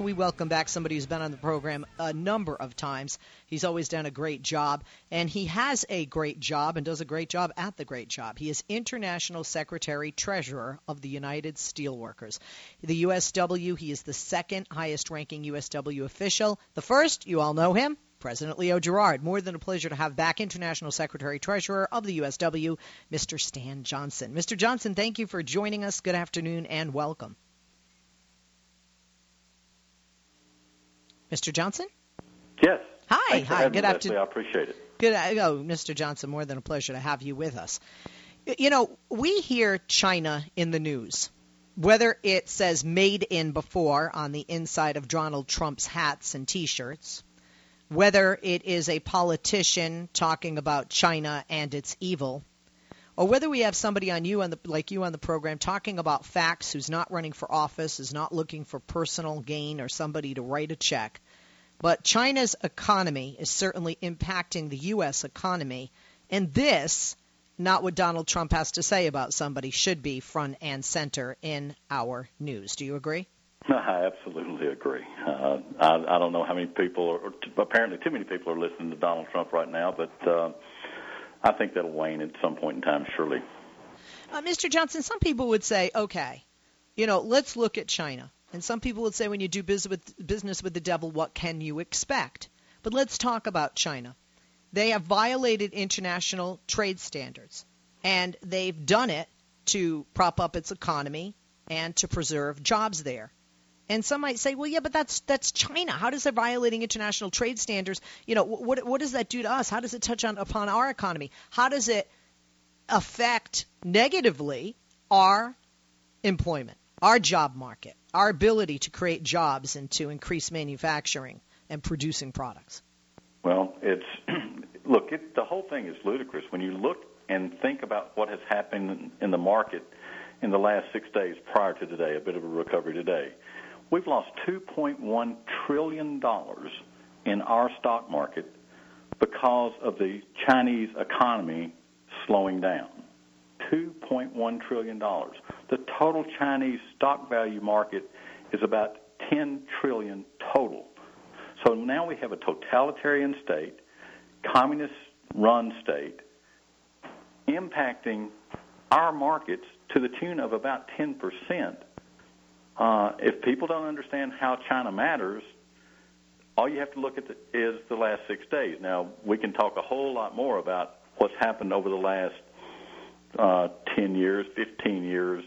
We welcome back somebody who's been on the program a number of times. He's always done a great job, and he has a great job and does a great job at the great job. He is International Secretary Treasurer of the United Steelworkers. The USW, he is the second highest-ranking USW official. The first, you all know him, President Leo Gerard. More than a pleasure to have back International Secretary Treasurer of the USW, Mr. Stan Johnson. Mr. Johnson, thank you for joining us. Good afternoon and welcome. Mr. Johnson? Yes. Hi. Hi. Good afternoon. I appreciate it. Good. Oh, Mr. Johnson, more than a pleasure to have you with us. You know, we hear China in the news, whether it says made in before on the inside of Donald Trump's hats and T-shirts, whether it is a politician talking about China and its evil, or whether we have somebody like you on the program talking about facts who's not running for office, is not looking for personal gain or somebody to write a check. But China's economy is certainly impacting the U.S. economy. And this, not what Donald Trump has to say about somebody, should be front and center in our news. Do you agree? I absolutely agree. I don't know how many people, apparently too many people are listening to Donald Trump right now, but I think that'll wane at some point in time, surely. Mr. Johnson, some people would say, okay, you know, let's look at China. And some people would say when you do business with the devil, what can you expect? But let's talk about China. They have violated international trade standards, and they've done it to prop up its economy and to preserve jobs there. And some might say, well, yeah, but that's China. How does it violating international trade standards? You know, what does that do to us? How does it touch upon our economy? How does it affect negatively our employment, our job market, our ability to create jobs and to increase manufacturing and producing products? Well, the whole thing is ludicrous. When you look and think about what has happened in the market in the last 6 days prior to today, a bit of a recovery today, we've lost $2.1 trillion in our stock market because of the Chinese economy slowing down. $2.1 trillion. The total Chinese stock value market is about $10 trillion total. So now we have a totalitarian state, communist-run state, impacting our markets to the tune of about 10%. If people don't understand how China matters, all you have to look at is the last 6 days. Now, we can talk a whole lot more about what's happened over the last 10 years, 15 years,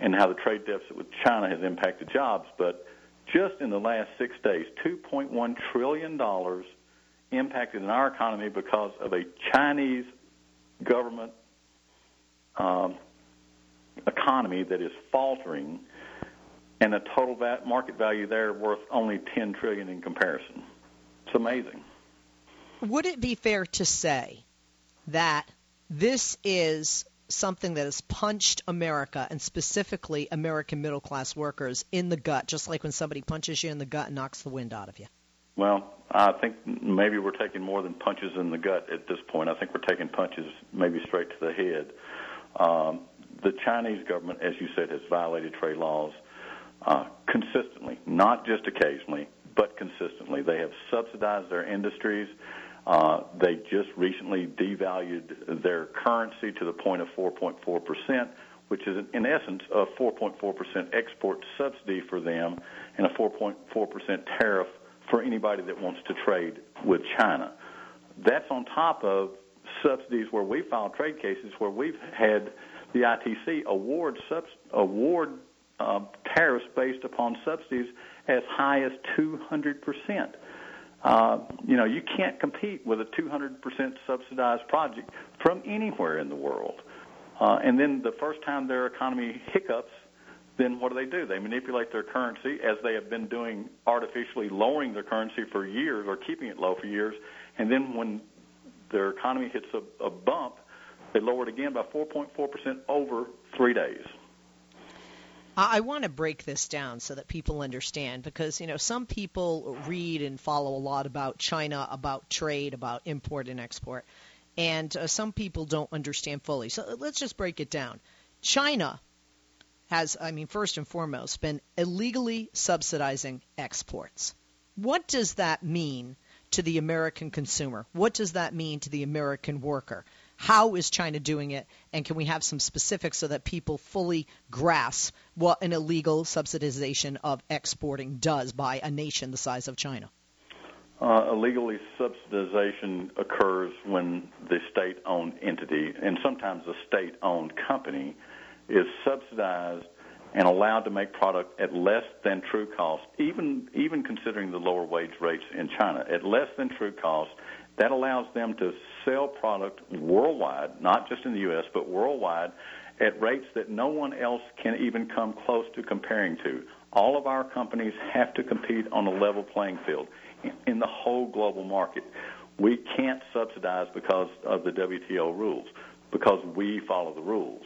and how the trade deficit with China has impacted jobs. But just in the last 6 days, $2.1 trillion impacted in our economy because of a Chinese government economy that is faltering, and a total market value there worth only $10 trillion in comparison. It's amazing. Would it be fair to say that this is something that has punched America, and specifically American middle-class workers, in the gut, just like when somebody punches you in the gut and knocks the wind out of you? Well, I think maybe we're taking more than punches in the gut at this point. I think we're taking punches maybe straight to the head. The Chinese government, as you said, has violated trade laws. Consistently, not just occasionally, but consistently. They have subsidized their industries. They just recently devalued their currency to the point of 4.4%, which is in essence a 4.4% export subsidy for them and a 4.4% tariff for anybody that wants to trade with China. That's on top of subsidies where we filed trade cases where we've had the ITC award tariffs based upon subsidies as high as 200%. You know, you can't compete with a 200% subsidized project from anywhere in the world. And then the first time their economy hiccups, then what do? They manipulate their currency, as they have been doing, artificially lowering their currency for years or keeping it low for years. And then when their economy hits a bump, they lower it again by 4.4% over 3 days. I want to break this down so that people understand, because, you know, some people read and follow a lot about China, about trade, about import and export, and some people don't understand fully. So let's just break it down. China has, I mean, first and foremost, been illegally subsidizing exports. What does that mean to the American consumer? What does that mean to the American worker? How is China doing it? And can we have some specifics so that people fully grasp what an illegal subsidization of exporting does by a nation the size of China? Illegally subsidization occurs when the state-owned entity, and sometimes the state-owned company, is subsidized and allowed to make product at less than true cost, even considering the lower wage rates in China, at less than true cost. That allows them to sell product worldwide, not just in the U.S., but worldwide, at rates that no one else can even come close to comparing to. All of our companies have to compete on a level playing field in the whole global market. We can't subsidize because of the WTO rules, because we follow the rules.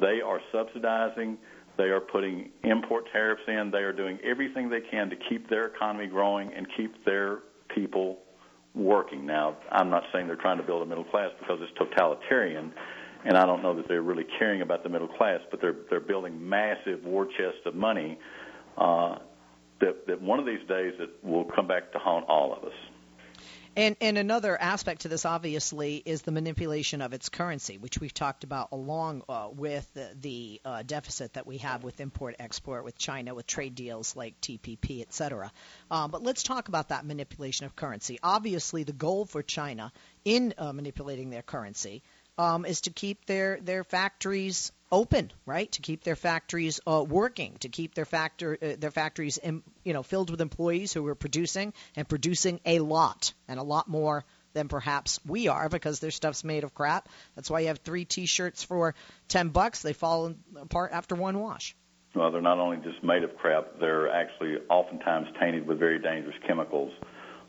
They are subsidizing. They are putting import tariffs in. They are doing everything they can to keep their economy growing and keep their people working. Now, I'm not saying they're trying to build a middle class because it's totalitarian, and I don't know that they're really caring about the middle class, but they're building massive war chests of money that one of these days it will come back to haunt all of us. And another aspect to this, obviously, is the manipulation of its currency, which we've talked about along with the deficit that we have with import-export, with China, with trade deals like TPP, et cetera. But let's talk about that manipulation of currency. Obviously, the goal for China in manipulating their currency is to keep their factories open, right? To keep their factories working, to keep their factories, filled with employees who are producing and producing a lot and a lot more than perhaps we are, because their stuff's made of crap. That's why you have 3 T-shirts for $10. They fall apart after one wash. Well, they're not only just made of crap; they're actually oftentimes tainted with very dangerous chemicals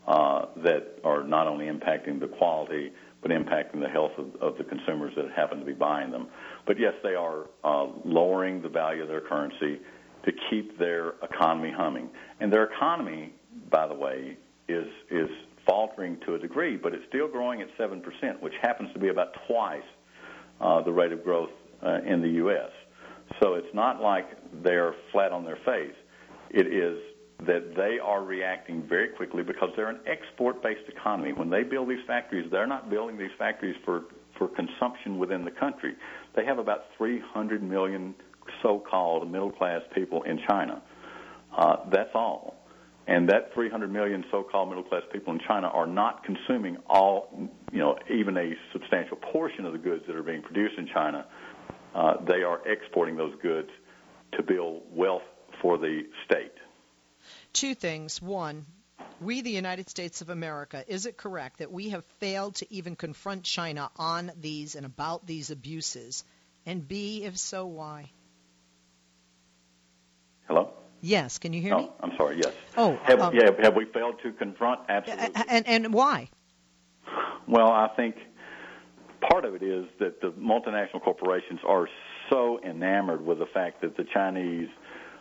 that are not only impacting the quality, but impacting the health of the consumers that happen to be buying them. But, yes, they are lowering the value of their currency to keep their economy humming. And their economy, by the way, is faltering to a degree, but it's still growing at 7%, which happens to be about twice the rate of growth in the U.S. So it's not like they're flat on their face. It is that they are reacting very quickly because they're an export-based economy. When they build these factories, they're not building these factories for consumption within the country. They have about 300 million so-called middle-class people in China. That's all. And that 300 million so-called middle-class people in China are not consuming all, even a substantial portion of the goods that are being produced in China. They are exporting those goods to build wealth for the state. Two things. One, we, the United States of America, is it correct that we have failed to even confront China on these and about these abuses? And B, if so, why? Hello? Yes. Can you hear me? I'm sorry. Yes. Oh. Have we failed to confront? Absolutely. And why? Well, I think part of it is that the multinational corporations are so enamored with the fact that the Chinese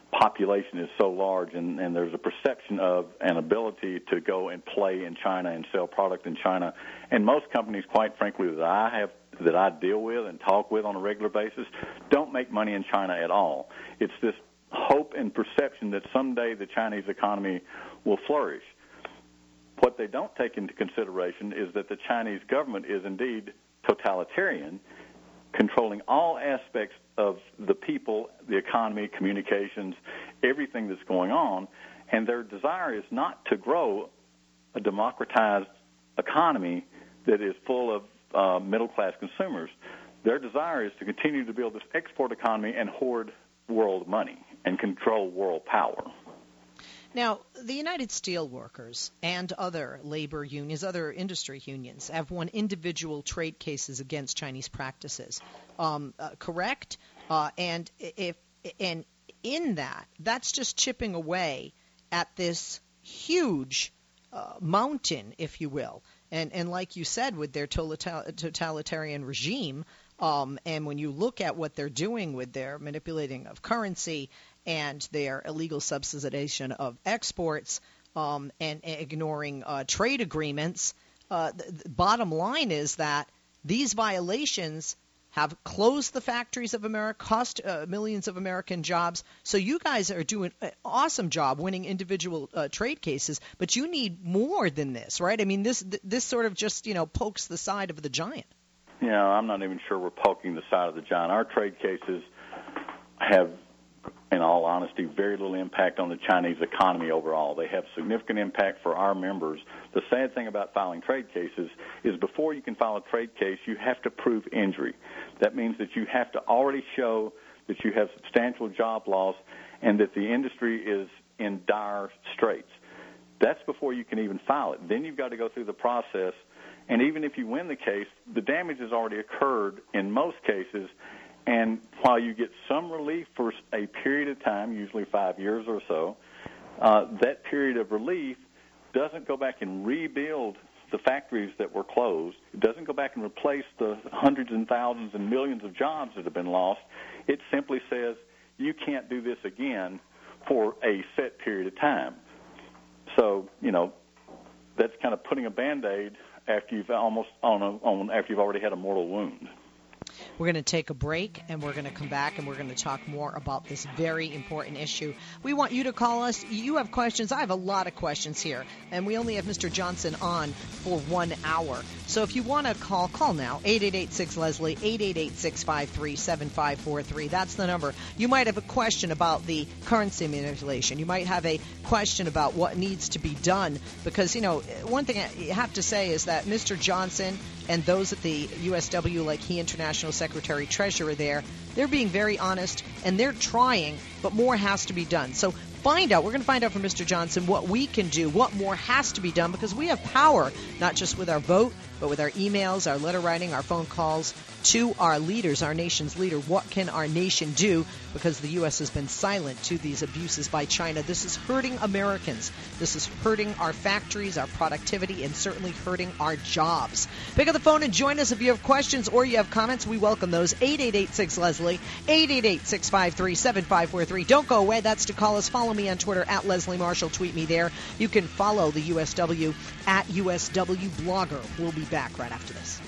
population is so large, and there's a perception of an ability to go and play in China and sell product in China. And most companies, quite frankly, that I deal with and talk with on a regular basis don't make money in China at all. It's this hope and perception that someday the Chinese economy will flourish. What they don't take into consideration is that the Chinese government is indeed totalitarian, controlling all aspects of the people, the economy, communications, everything that's going on, and their desire is not to grow a democratized economy that is full of middle-class consumers. Their desire is to continue to build this export economy and hoard world money and control world power. Now, the United Steelworkers and other labor unions, other industry unions, have won individual trade cases against Chinese practices, correct? And in that's just chipping away at this huge mountain, if you will. And like you said, with their totalitarian regime, and when you look at what they're doing with their manipulating of currency and their illegal subsidization of exports and ignoring trade agreements, the bottom line is that these violations have closed the factories of America, cost millions of American jobs. So you guys are doing an awesome job winning individual trade cases, but you need more than this, right? I mean, this sort of just, pokes the side of the giant. Yeah, I'm not even sure we're poking the side of the giant. Our trade cases have, in all honesty, very little impact on the Chinese economy overall. They have significant impact for our members. The sad thing about filing trade cases is before you can file a trade case, you have to prove injury. That means that you have to already show that you have substantial job loss and that the industry is in dire straits. That's before you can even file it. Then you've got to go through the process, and even if you win the case, the damage has already occurred in most cases. And while you get some relief for a period of time, usually 5 years or so, that period of relief doesn't go back and rebuild the factories that were closed. It doesn't go back and replace the hundreds and thousands and millions of jobs that have been lost. It simply says you can't do this again for a set period of time. So, that's kind of putting a Band-Aid after you've after you've already had a mortal wound. We're going to take a break, and we're going to come back, and we're going to talk more about this very important issue. We want you to call us. You have questions. I have a lot of questions here, and we only have Mr. Johnson on for 1 hour. So if you want to call now, 888-6-LESLIE, 888-653-7543. That's the number. You might have a question about the currency manipulation. You might have a question about what needs to be done because, one thing I have to say is that Mr. Johnson and those at the USW, like he International Secretary Treasurer there, they're being very honest, and they're trying, but more has to be done. So find out. We're going to find out from Mr. Johnson what we can do, what more has to be done, because we have power, not just with our vote, but with our emails, our letter writing, our phone calls to our leaders, our nation's leader. What can our nation do? Because the U.S. has been silent to these abuses by China. This is hurting Americans. This is hurting our factories, our productivity, and certainly hurting our jobs. Pick up the phone and join us if you have questions or you have comments. We welcome those. 888-6-LESLIE, 888-653-7543. Don't go away. That's to call us. Follow me on Twitter at Leslie Marshall. Tweet me there. You can follow the USW at USW Blogger. We'll be back right after this.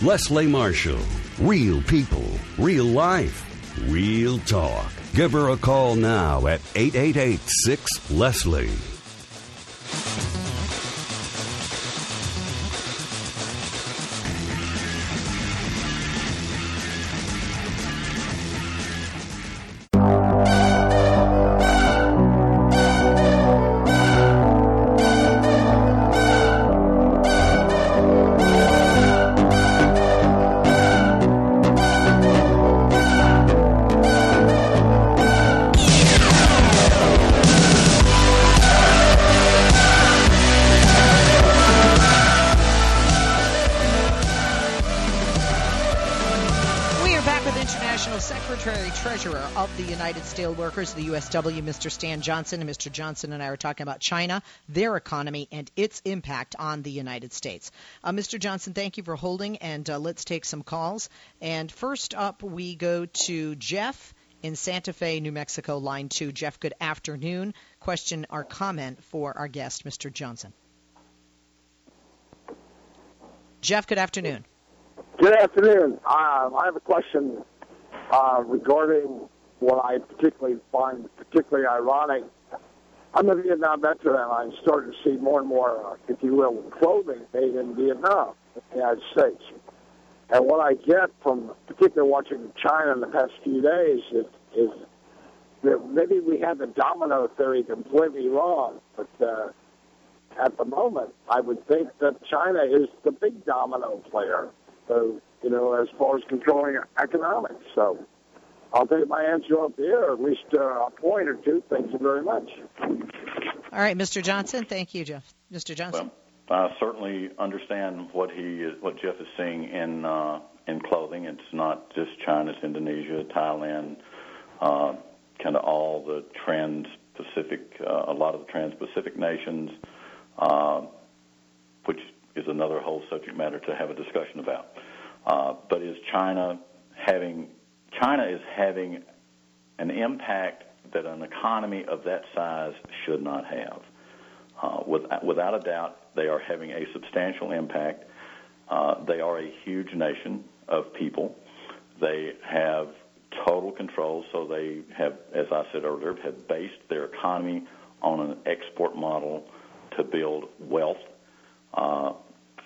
Leslie Marshall. Real people, real life, real talk. Give her a call now at 888-6-LESLIE. Steelworkers, the USW, Mr. Stan Johnson, and Mr. Johnson and I were talking about China, their economy, and its impact on the United States. Mr. Johnson, thank you for holding, and let's take some calls. And first up, we go to Jeff in Santa Fe, New Mexico, line 2. Jeff, good afternoon. Question or comment for our guest, Mr. Johnson. Jeff, good afternoon. Good afternoon. I have a question regarding what I find particularly ironic. I'm a Vietnam veteran, and I'm starting to see more and more, if you will, clothing made in Vietnam, in the United States. And what I get from particularly watching China in the past few days is that maybe we have the domino theory completely wrong, but at the moment, I would think that China is the big domino player, so, as far as controlling economics, so I'll take my answer up here, at least a point or two. Thank you very much. All right, Mr. Johnson. Thank you, Jeff. Mr. Johnson. Well, I certainly understand what Jeff is seeing in clothing. It's not just China, it's Indonesia, Thailand, kind of all the trans-Pacific, a lot of the trans-Pacific nations, which is another whole subject matter to have a discussion about. But is China is having an impact that an economy of that size should not have. Without a doubt, they are having a substantial impact. They are a huge nation of people. They have total control, so they have, as I said earlier, have based their economy on an export model to build wealth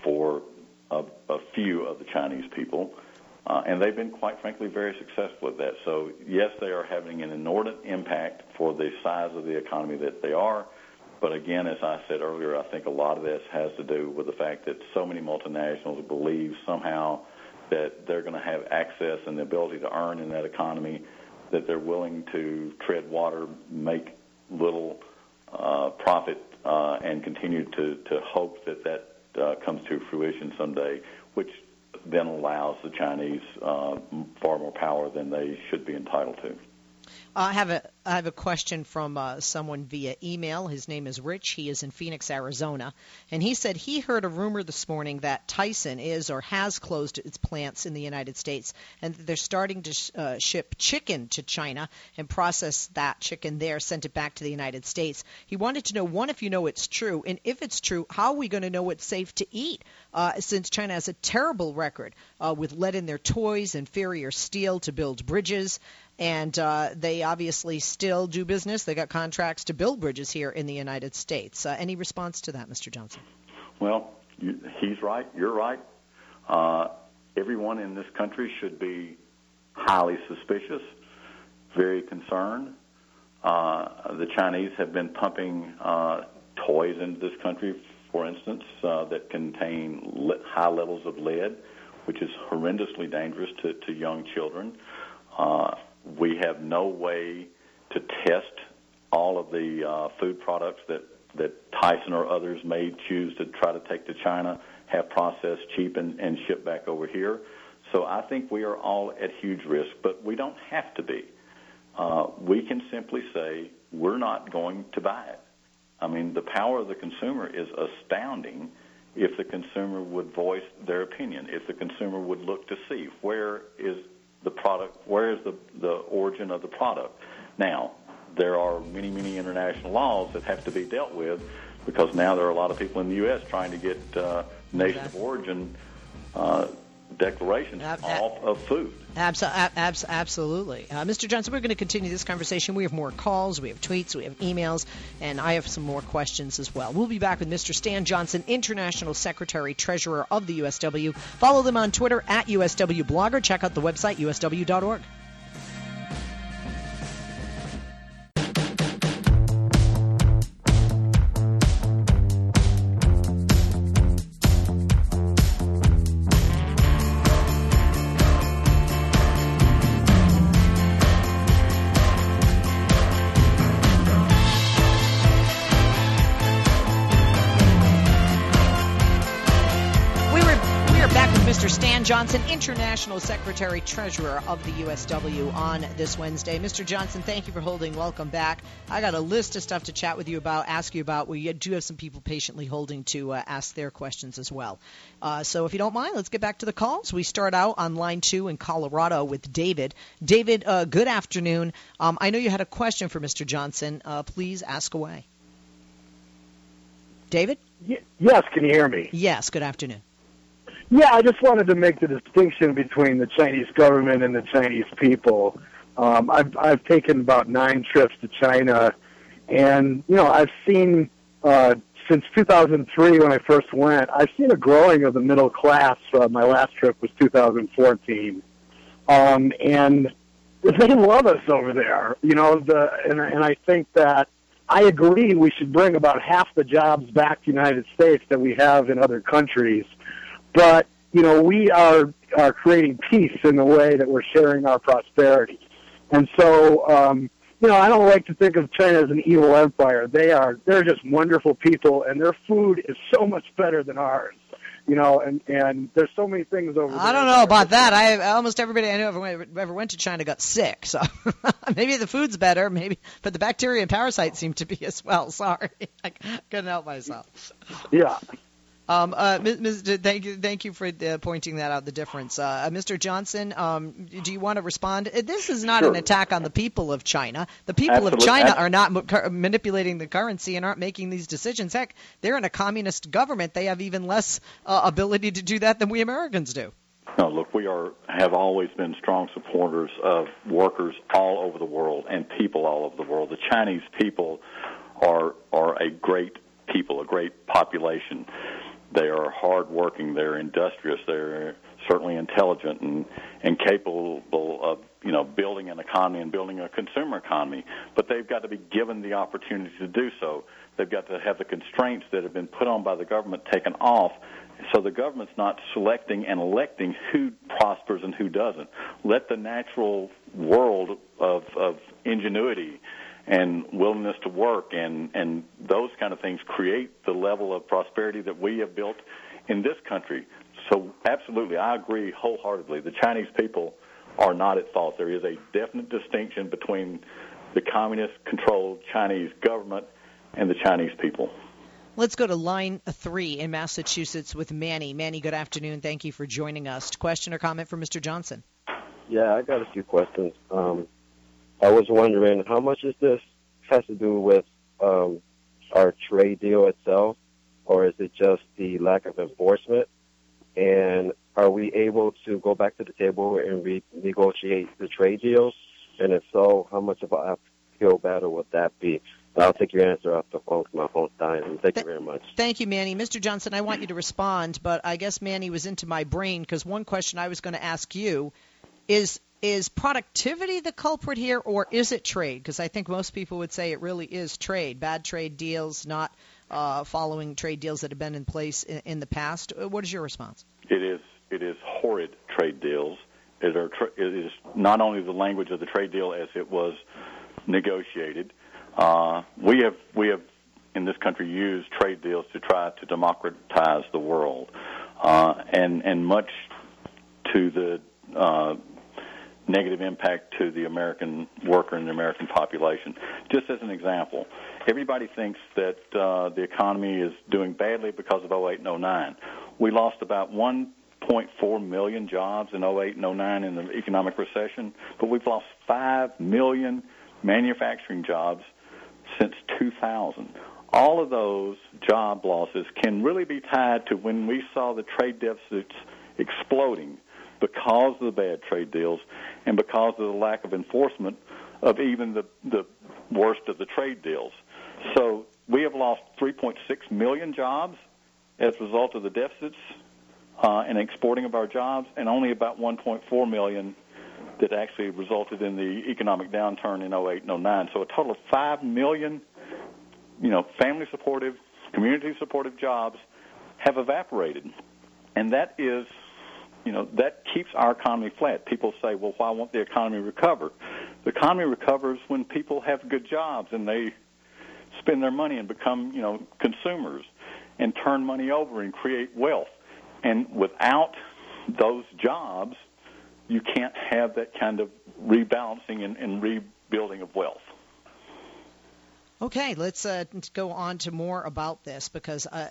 for a few of the Chinese people. And they've been, quite frankly, very successful at that. So, yes, they are having an inordinate impact for the size of the economy that they are. But, again, as I said earlier, I think a lot of this has to do with the fact that so many multinationals believe somehow that they're going to have access and the ability to earn in that economy, that they're willing to tread water, make little profit, and continue to hope that that comes to fruition someday, which then allows the Chinese far more power than they should be entitled to. I have a question from someone via email. His name is Rich. He is in Phoenix, Arizona. And he said he heard a rumor this morning that Tyson is or has closed its plants in the United States, and they're starting to ship chicken to China and process that chicken there, send it back to the United States. He wanted to know, one, if you know it's true, and if it's true, how are we going to know it's safe to eat since China has a terrible record with lead in their toys, inferior steel to build bridges, and they obviously still do business. They got contracts to build bridges here in the United States. Any response to that, Mr. Johnson? Well, he's right. You're right. Everyone in this country should be highly suspicious, very concerned. The Chinese have been pumping toys into this country, for instance, that contain high levels of lead, which is horrendously dangerous to young children. We have no way to test all of the food products that Tyson or others may choose to try to take to China, have processed cheap and shipped back over here. So I think we are all at huge risk, but we don't have to be. We can simply say we're not going to buy it. I mean, the power of the consumer is astounding if the consumer would voice their opinion, if the consumer would look to see where is the product, where is the origin of the product. Now, there are many, many international laws that have to be dealt with because now there are a lot of people in the U.S. trying to get nation of origin declarations off of food. Absolutely. Mr. Johnson, we're going to continue this conversation. We have more calls, we have tweets, we have emails, and I have some more questions as well. We'll be back with Mr. Stan Johnson, International Secretary, Treasurer of the USW. Follow them on Twitter at USW Blogger. Check out the website, usw.org. Johnson, International Secretary, Treasurer of the USW on this Wednesday. Mr. Johnson, thank you for holding. Welcome back. I got a list of stuff to chat with you about, ask you about. We do have some people patiently holding to ask their questions as well. So if you don't mind, let's get back to the calls. We start out on line 2 in Colorado with David. David, good afternoon. I know you had a question for Mr. Johnson. Please ask away. David? Yes, can you hear me? Yes, good afternoon. Yeah, I just wanted to make the distinction between the Chinese government and the Chinese people. I've taken about 9 trips to China, and you know I've seen since 2003 when I first went, I've seen a growing of the middle class. My last trip was 2014, and they love us over there. You know, and I think that I agree we should bring about half the jobs back to the United States that we have in other countries. But, you know, we are creating peace in the way that we're sharing our prosperity. And so, you know, I don't like to think of China as an evil empire. They're just wonderful people, and their food is so much better than ours. You know, and there's so many things over there. I don't know about that. Almost everybody I know ever went to China got sick. So maybe the food's better, maybe, but the bacteria and parasites seem to be as well. Sorry, I couldn't help myself. Yeah. Thank you for pointing that out, the difference. Mr. Johnson, do you want to respond? This is not an attack on the people of China. The people of China are not manipulating the currency and aren't making these decisions. Heck, they're in a communist government. They have even less ability to do that than we Americans do. No, look, we have always been strong supporters of workers all over the world and people all over the world. The Chinese people are a great people, a great population. They are hardworking. They're industrious. They're certainly intelligent and capable of, you know, building an economy and building a consumer economy. But they've got to be given the opportunity to do so. They've got to have the constraints that have been put on by the government taken off, so the government's not selecting and electing who prospers and who doesn't. Let the natural world of ingenuity and willingness to work and those kind of things create the level of prosperity that we have built in this country. So absolutely, I agree wholeheartedly. The Chinese people are not at fault. There is a definite distinction between the communist-controlled Chinese government and the Chinese people. Let's go to line 3 in Massachusetts with Manny. Manny, good afternoon. Thank you for joining us. Question or comment for Mr. Johnson? Yeah, I got a few questions. I was wondering, how much is this has to do with our trade deal itself, or is it just the lack of enforcement? And are we able to go back to the table and renegotiate the trade deals? And if so, how much of an uphill battle would that be? I'll take your answer off the phone because my phone's dying. Thank you very much. Thank you, Manny. Mr. Johnson, I want you to respond, but I guess Manny was into my brain because one question I was going to ask you is productivity the culprit here, or is it trade? Because I think most people would say it really is trade, bad trade deals, not following trade deals that have been in place in the past. What is your response? It is horrid trade deals. It is not only the language of the trade deal as it was negotiated. We have in this country used trade deals to try to democratize the world, and much to the negative impact to the American worker and the American population. Just as an example, everybody thinks that the economy is doing badly because of 08 and 09. We lost about 1.4 million jobs in 08 and 09 in the economic recession, but we've lost 5 million manufacturing jobs since 2000. All of those job losses can really be tied to when we saw the trade deficits exploding because of the bad trade deals and because of the lack of enforcement of even the worst of the trade deals. So we have lost 3.6 million jobs as a result of the deficits and exporting of our jobs, and only about 1.4 million that actually resulted in the economic downturn in 08 and 09. So a total of 5 million, family-supportive, community-supportive jobs have evaporated. And that is... that keeps our economy flat. People say, well, why won't the economy recover? The economy recovers when people have good jobs and they spend their money and become, consumers and turn money over and create wealth. And without those jobs, you can't have that kind of rebalancing and rebuilding of wealth. Okay, let's go on to more about this because I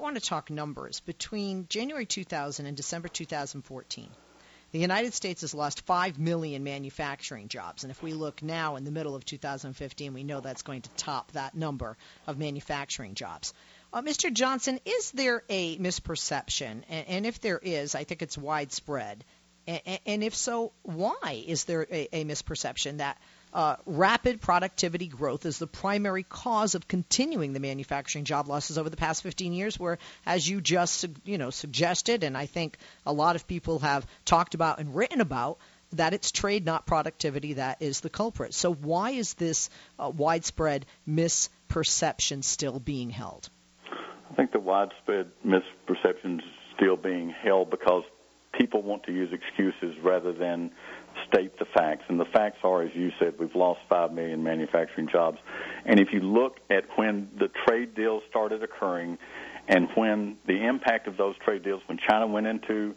want to talk numbers. Between January 2000 and December 2014, the United States has lost 5 million manufacturing jobs. And if we look now in the middle of 2015, we know that's going to top that number of manufacturing jobs. Mr. Johnson, is there a misperception? And if there is, I think it's widespread. And if so, why is there a misperception that rapid productivity growth is the primary cause of continuing the manufacturing job losses over the past 15 years, where, as you just suggested, and I think a lot of people have talked about and written about, that it's trade, not productivity, that is the culprit. So why is this widespread misperception still being held? I think the widespread misperception is still being held because people want to use excuses rather than state the facts. And the facts are, as you said, we've lost 5 million manufacturing jobs. And if you look at when the trade deals started occurring and when the impact of those trade deals, when China went into,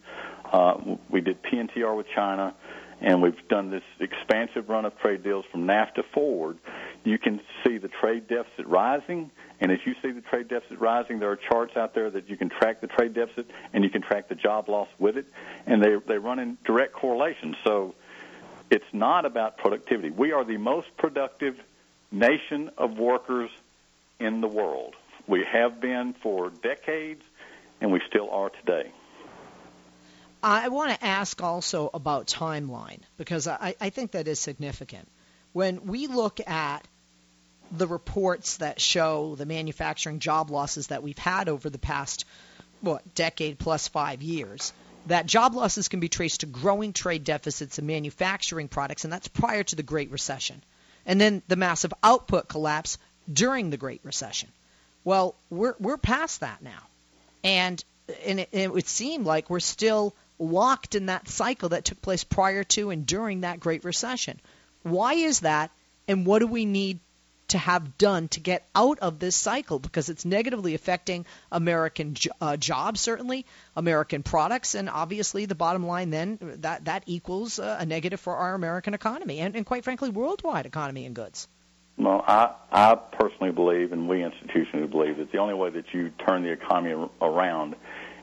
we did PNTR with China, and we've done this expansive run of trade deals from NAFTA forward, you can see the trade trade deficit rising, and as you see the trade deficit rising, there are charts out there that you can track the trade deficit and you can track the job loss with it, and they run in direct correlation. So it's not about productivity. We are the most productive nation of workers in the world. We have been for decades, and we still are today. I want to ask also about timeline, because I think that is significant. When we look at the reports that show the manufacturing job losses that we've had over the past, decade plus 5 years, that job losses can be traced to growing trade deficits in manufacturing products, and that's prior to the Great Recession, and then the massive output collapse during the Great Recession. Well, we're past that now, and it would seem like we're still locked in that cycle that took place prior to and during that Great Recession. Why is that, and what do we need to have done to get out of this cycle? Because it's negatively affecting American jobs, certainly, American products, and obviously the bottom line then, that equals a negative for our American economy and quite frankly, worldwide economy and goods. Well, I personally believe, and we institutionally believe, that the only way that you turn the economy around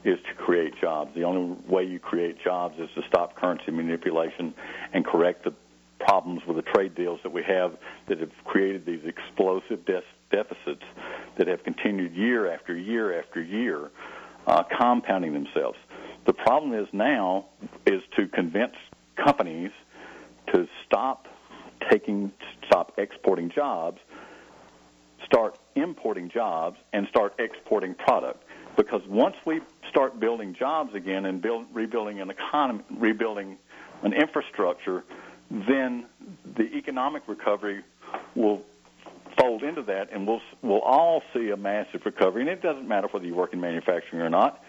is to create jobs. The only way you create jobs is to stop currency manipulation and correct the problems with the trade deals that we have that have created these explosive deficits that have continued year after year after year, compounding themselves. The problem is now is to convince companies to stop exporting jobs, start importing jobs, and start exporting product. Because once we start building jobs again and rebuilding an economy, rebuilding an infrastructure, then the economic recovery will fold into that, and we'll all see a massive recovery. And it doesn't matter whether you work in manufacturing or not.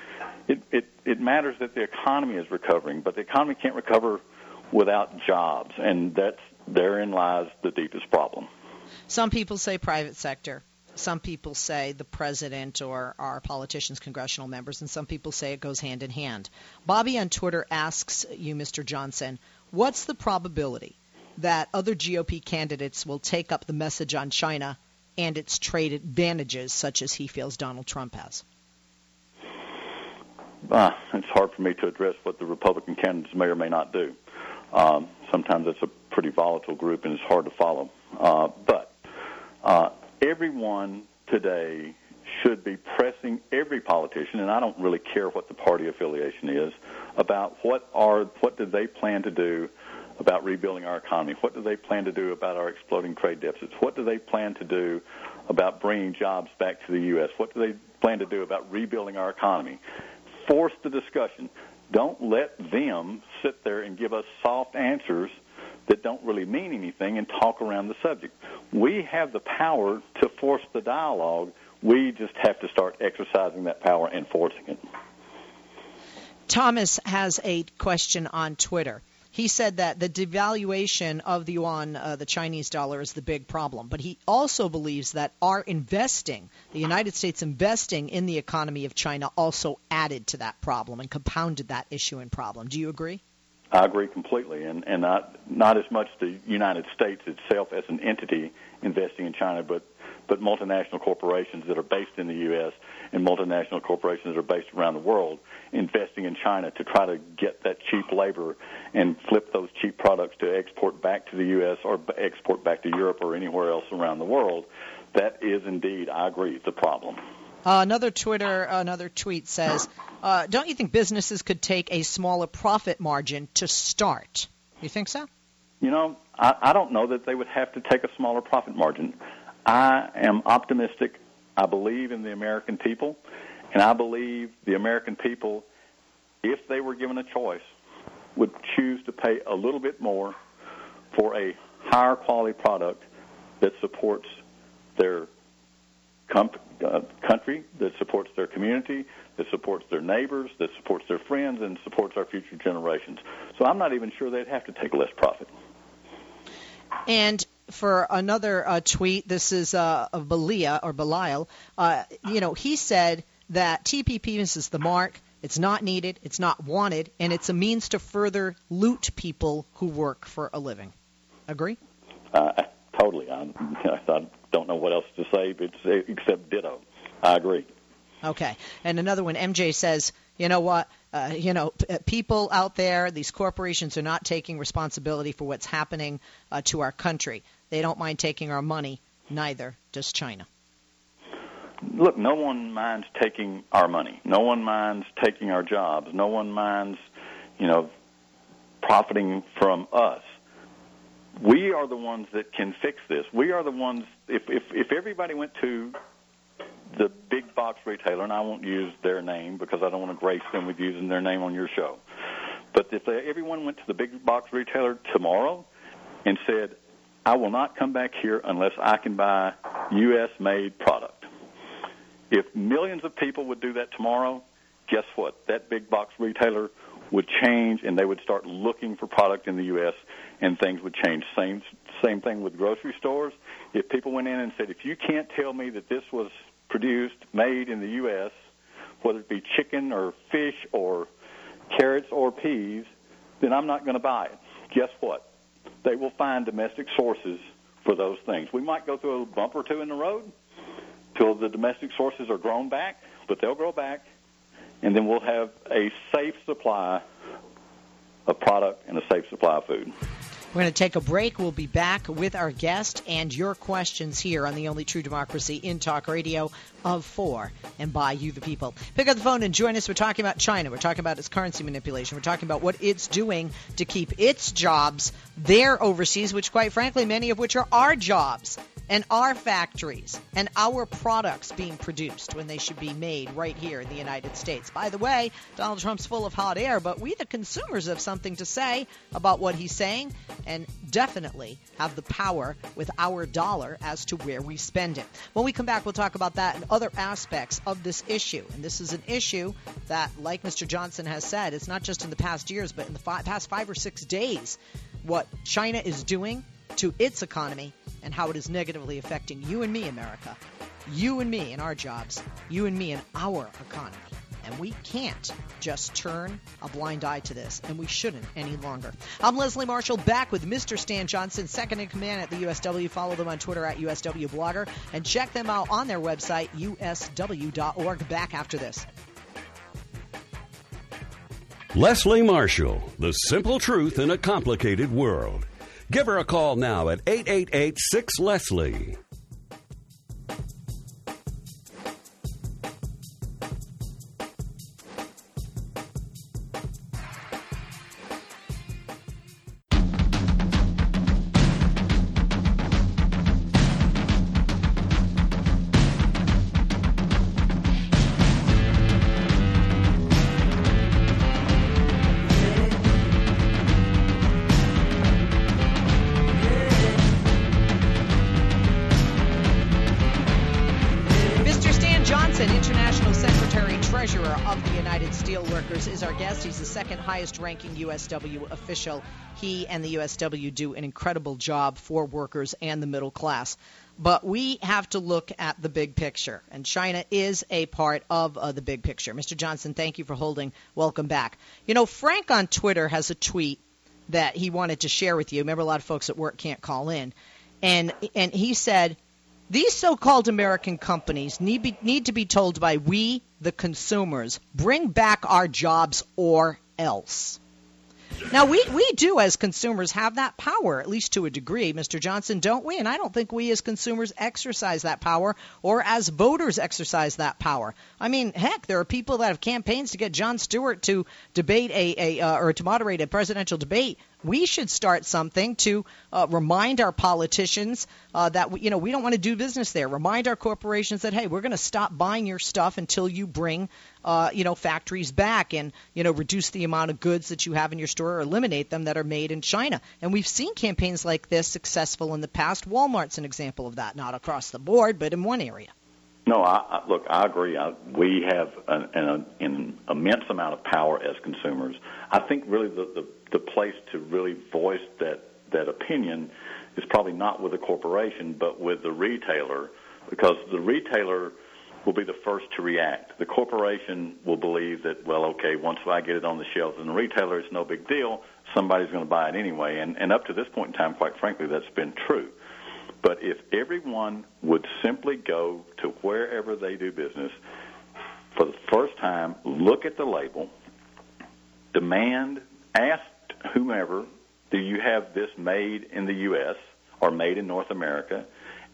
It matters that the economy is recovering, but the economy can't recover without jobs, and therein lies the deepest problem. Some people say private sector. Some people say the president or our politicians, congressional members, and some people say it goes hand in hand. Bobby on Twitter asks you, Mr. Johnson, what's the probability that other GOP candidates will take up the message on China and its trade advantages, such as he feels Donald Trump has? It's hard for me to address what the Republican candidates may or may not do. Sometimes that's a pretty volatile group, and it's hard to follow. But everyone today should be pressing every politician, and I don't really care what the party affiliation is, about what do they plan to do about rebuilding our economy? What do they plan to do about our exploding trade deficits? What do they plan to do about bringing jobs back to the U.S.? What do they plan to do about rebuilding our economy? Force the discussion. Don't let them sit there and give us soft answers that don't really mean anything and talk around the subject. We have the power to force the dialogue. We just have to start exercising that power and forcing it. Thomas has a question on Twitter. He said that the devaluation of the yuan, the Chinese dollar, is the big problem. But he also believes that the United States investing in the economy of China also added to that problem and compounded that issue and problem. Do you agree? I agree completely, and not as much the United States itself as an entity investing in China, but multinational corporations that are based in the U.S. and multinational corporations that are based around the world investing in China to try to get that cheap labor and flip those cheap products to export back to the U.S. or export back to Europe or anywhere else around the world. That is indeed, I agree, the problem. Another tweet says, don't you think businesses could take a smaller profit margin to start? You think so? You know, I don't know that they would have to take a smaller profit margin. I am optimistic. I believe in the American people, and I believe the American people, if they were given a choice, would choose to pay a little bit more for a higher quality product that supports their country, that supports their community, that supports their neighbors, that supports their friends, and supports our future generations. So I'm not even sure they'd have to take less profit. And for another tweet, this is of Belial. He said that TPP misses the mark. It's not needed. It's not wanted. And it's a means to further loot people who work for a living. Agree? I totally. I don't know what else to say except ditto. I agree. Okay. And another one, MJ says, you know what? People out there, these corporations are not taking responsibility for what's happening to our country. They don't mind taking our money. Neither does China. Look, no one minds taking our money. No one minds taking our jobs. No one minds, profiting from us. We are the ones that can fix this. We are the ones, if everybody went to the big box retailer, and I won't use their name because I don't want to grace them with using their name on your show. But if everyone went to the big box retailer tomorrow and said, I will not come back here unless I can buy U.S.-made product. If millions of people would do that tomorrow, guess what? That big box retailer would change, and they would start looking for product in the U.S., and things would change. Same thing with grocery stores. If people went in and said, if you can't tell me that this was produced, made in the U.S., whether it be chicken or fish or carrots or peas, then I'm not going to buy it. Guess what? They will find domestic sources for those things. We might go through a bump or two in the road till the domestic sources are grown back, but they'll grow back, and then we'll have a safe supply of product and a safe supply of food. We're going to take a break. We'll be back with our guest and your questions here on The Only True Democracy in Talk Radio of 4 and by you, the people. Pick up the phone and join us. We're talking about China. We're talking about its currency manipulation. We're talking about what it's doing to keep its jobs there overseas, which, quite frankly, many of which are our jobs and our factories and our products being produced when they should be made right here in the United States. By the way, Donald Trump's full of hot air, but we, the consumers, have something to say about what he's saying, and definitely have the power with our dollar as to where we spend it. When we come back, we'll talk about that and other aspects of this issue. And this is an issue that, like Mr. Johnson has said, it's not just in the past years, but in the past 5 or 6 days, what China is doing to its economy and how it is negatively affecting you and me, America, you and me and our jobs, you and me and our economy. And we can't just turn a blind eye to this, and we shouldn't any longer. I'm Leslie Marshall, back with Mr. Stan Johnson, second in command at the USW. Follow them on Twitter at USWblogger, and check them out on their website, usw.org. Back after this. Leslie Marshall, the simple truth in a complicated world. Give her a call now at 888-6-LESLIE. Ranking USW official. He and the USW do an incredible job for workers and the middle class. But we have to look at the big picture, and China is a part of the big picture. Mr. Johnson, thank you for holding. Welcome back. You know, Frank on Twitter has a tweet that he wanted to share with you. Remember, a lot of folks at work can't call in. And he said, these so-called American companies need to be told by we, the consumers, bring back our jobs or else. Now, we do as consumers have that power, at least to a degree, Mr. Johnson, don't we? And I don't think we as consumers exercise that power or as voters exercise that power. I mean, heck, there are people that have campaigns to get Jon Stewart to debate or to moderate a presidential debate. We should start something to remind our politicians that we don't want to do business there. Remind our corporations that, hey, we're going to stop buying your stuff until you bring factories back and reduce the amount of goods that you have in your store or eliminate them that are made in China. And we've seen campaigns like this successful in the past. Walmart's an example of that, not across the board, but in one area. No, I agree. We have an immense amount of power as consumers. I think really the place to really voice that opinion is probably not with a corporation, but with the retailer, because the retailer will be the first to react. The corporation will believe that, well, okay, once I get it on the shelves in the retailer, it's no big deal. Somebody's going to buy it anyway. And up to this point in time, quite frankly, that's been true. But if everyone would simply go to wherever they do business for the first time, look at the label, demand, ask whomever, do you have this made in the U.S. or made in North America?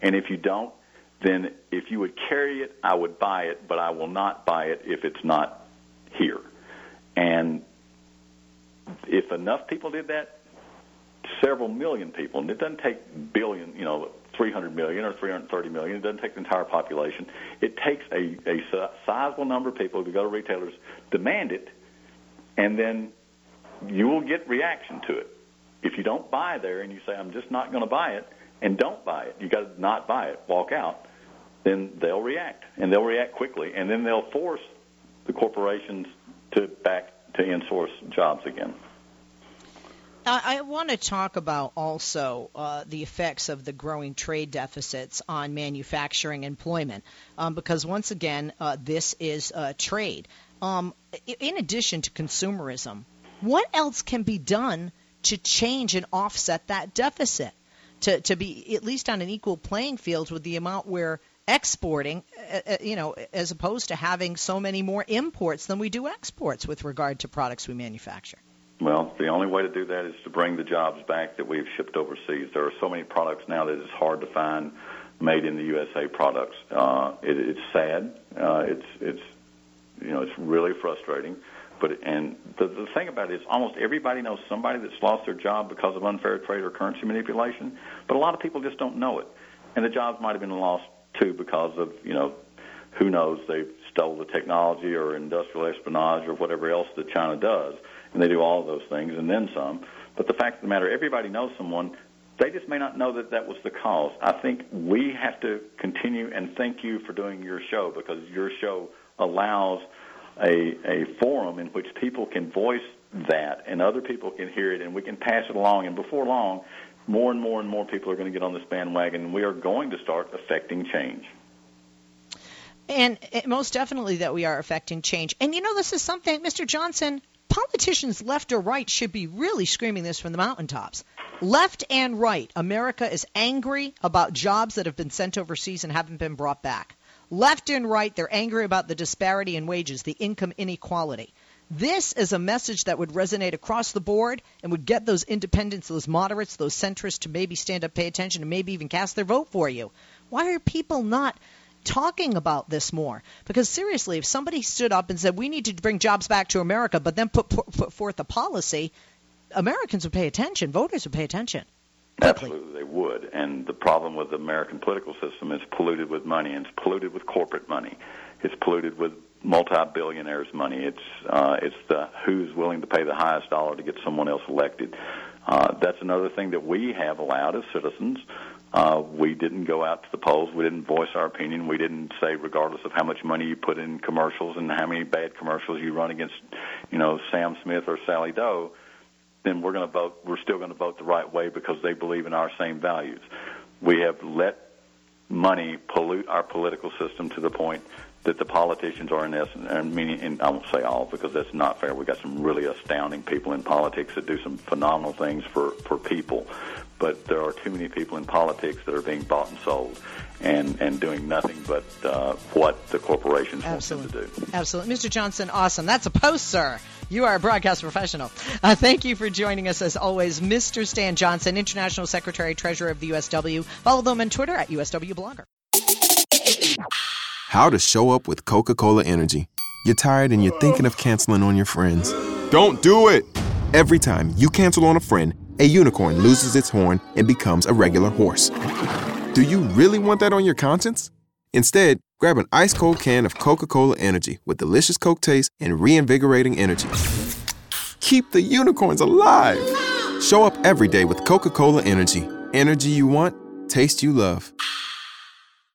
And if you don't, then if you would carry it, I would buy it, but I will not buy it if it's not here. And if enough people did that, several million people, and it doesn't take billion, 300 million or 330 million, it doesn't take the entire population. It takes a sizable number of people who go to retailers, demand it, and then you will get reaction to it. If you don't buy there and you say, I'm just not going to buy it, and don't buy it, you got to not buy it, walk out, then they'll react, and they'll react quickly, and then they'll force the corporations to back to in-source jobs again. I want to talk about also the effects of the growing trade deficits on manufacturing employment, because once again, this is trade. In addition to consumerism, what else can be done to change and offset that deficit to be at least on an equal playing field with the amount we're exporting, as opposed to having so many more imports than we do exports with regard to products we manufacture? Well, the only way to do that is to bring the jobs back that we've shipped overseas. There are so many products now that it's hard to find made in the USA products. It's sad. It's really frustrating. But the thing about it is almost everybody knows somebody that's lost their job because of unfair trade or currency manipulation. But a lot of people just don't know it, and the jobs might have been lost too because of who knows, they stole the technology or industrial espionage or whatever else that China does. And they do all of those things and then some. But the fact of the matter, everybody knows someone. They just may not know that that was the cause. I think we have to continue, and thank you for doing your show, because your show allows a forum in which people can voice that and other people can hear it and we can pass it along. And before long, more and more and more people are going to get on this bandwagon, and we are going to start affecting change. And most definitely that we are affecting change. And, this is something, Mr. Johnson, politicians left or right should be really screaming this from the mountaintops. Left and right, America is angry about jobs that have been sent overseas and haven't been brought back. Left and right, they're angry about the disparity in wages, the income inequality. This is a message that would resonate across the board and would get those independents, those moderates, those centrists to maybe stand up, pay attention, and maybe even cast their vote for you. Why are people not talking about this more? Because seriously, if somebody stood up and said, we need to bring jobs back to America, but then put forth a policy, Americans would pay attention. Voters would pay attention. Quickly. Absolutely, they would. And the problem with the American political system is polluted with money, and it's polluted with corporate money. It's polluted with multi-billionaires' money. It's the who's willing to pay the highest dollar to get someone else elected. That's another thing that we have allowed as citizens. We didn't go out to the polls. We didn't voice our opinion. We didn't say, regardless of how much money you put in commercials and how many bad commercials you run against, Sam Smith or Sally Doe, then we're going to vote. We're still going to vote the right way because they believe in our same values. We have let money pollute our political system to the point that the politicians are, in essence, and I won't say all because that's not fair. We got some really astounding people in politics that do some phenomenal things for people. But there are too many people in politics that are being bought and sold and doing nothing but what the corporations Absolutely. Want them to do. Absolutely. Mr. Johnson, awesome. That's a post, sir. You are a broadcast professional. Thank you for joining us, as always. Mr. Stan Johnson, International Secretary, Treasurer of the USW. Follow them on Twitter at USWblogger. How to show up with Coca-Cola Energy. You're tired and you're thinking of canceling on your friends. Don't do it! Every time you cancel on a friend, a unicorn loses its horn and becomes a regular horse. Do you really want that on your conscience? Instead, grab an ice-cold can of Coca-Cola Energy with delicious Coke taste and reinvigorating energy. Keep the unicorns alive! Show up every day with Coca-Cola Energy. Energy you want, taste you love.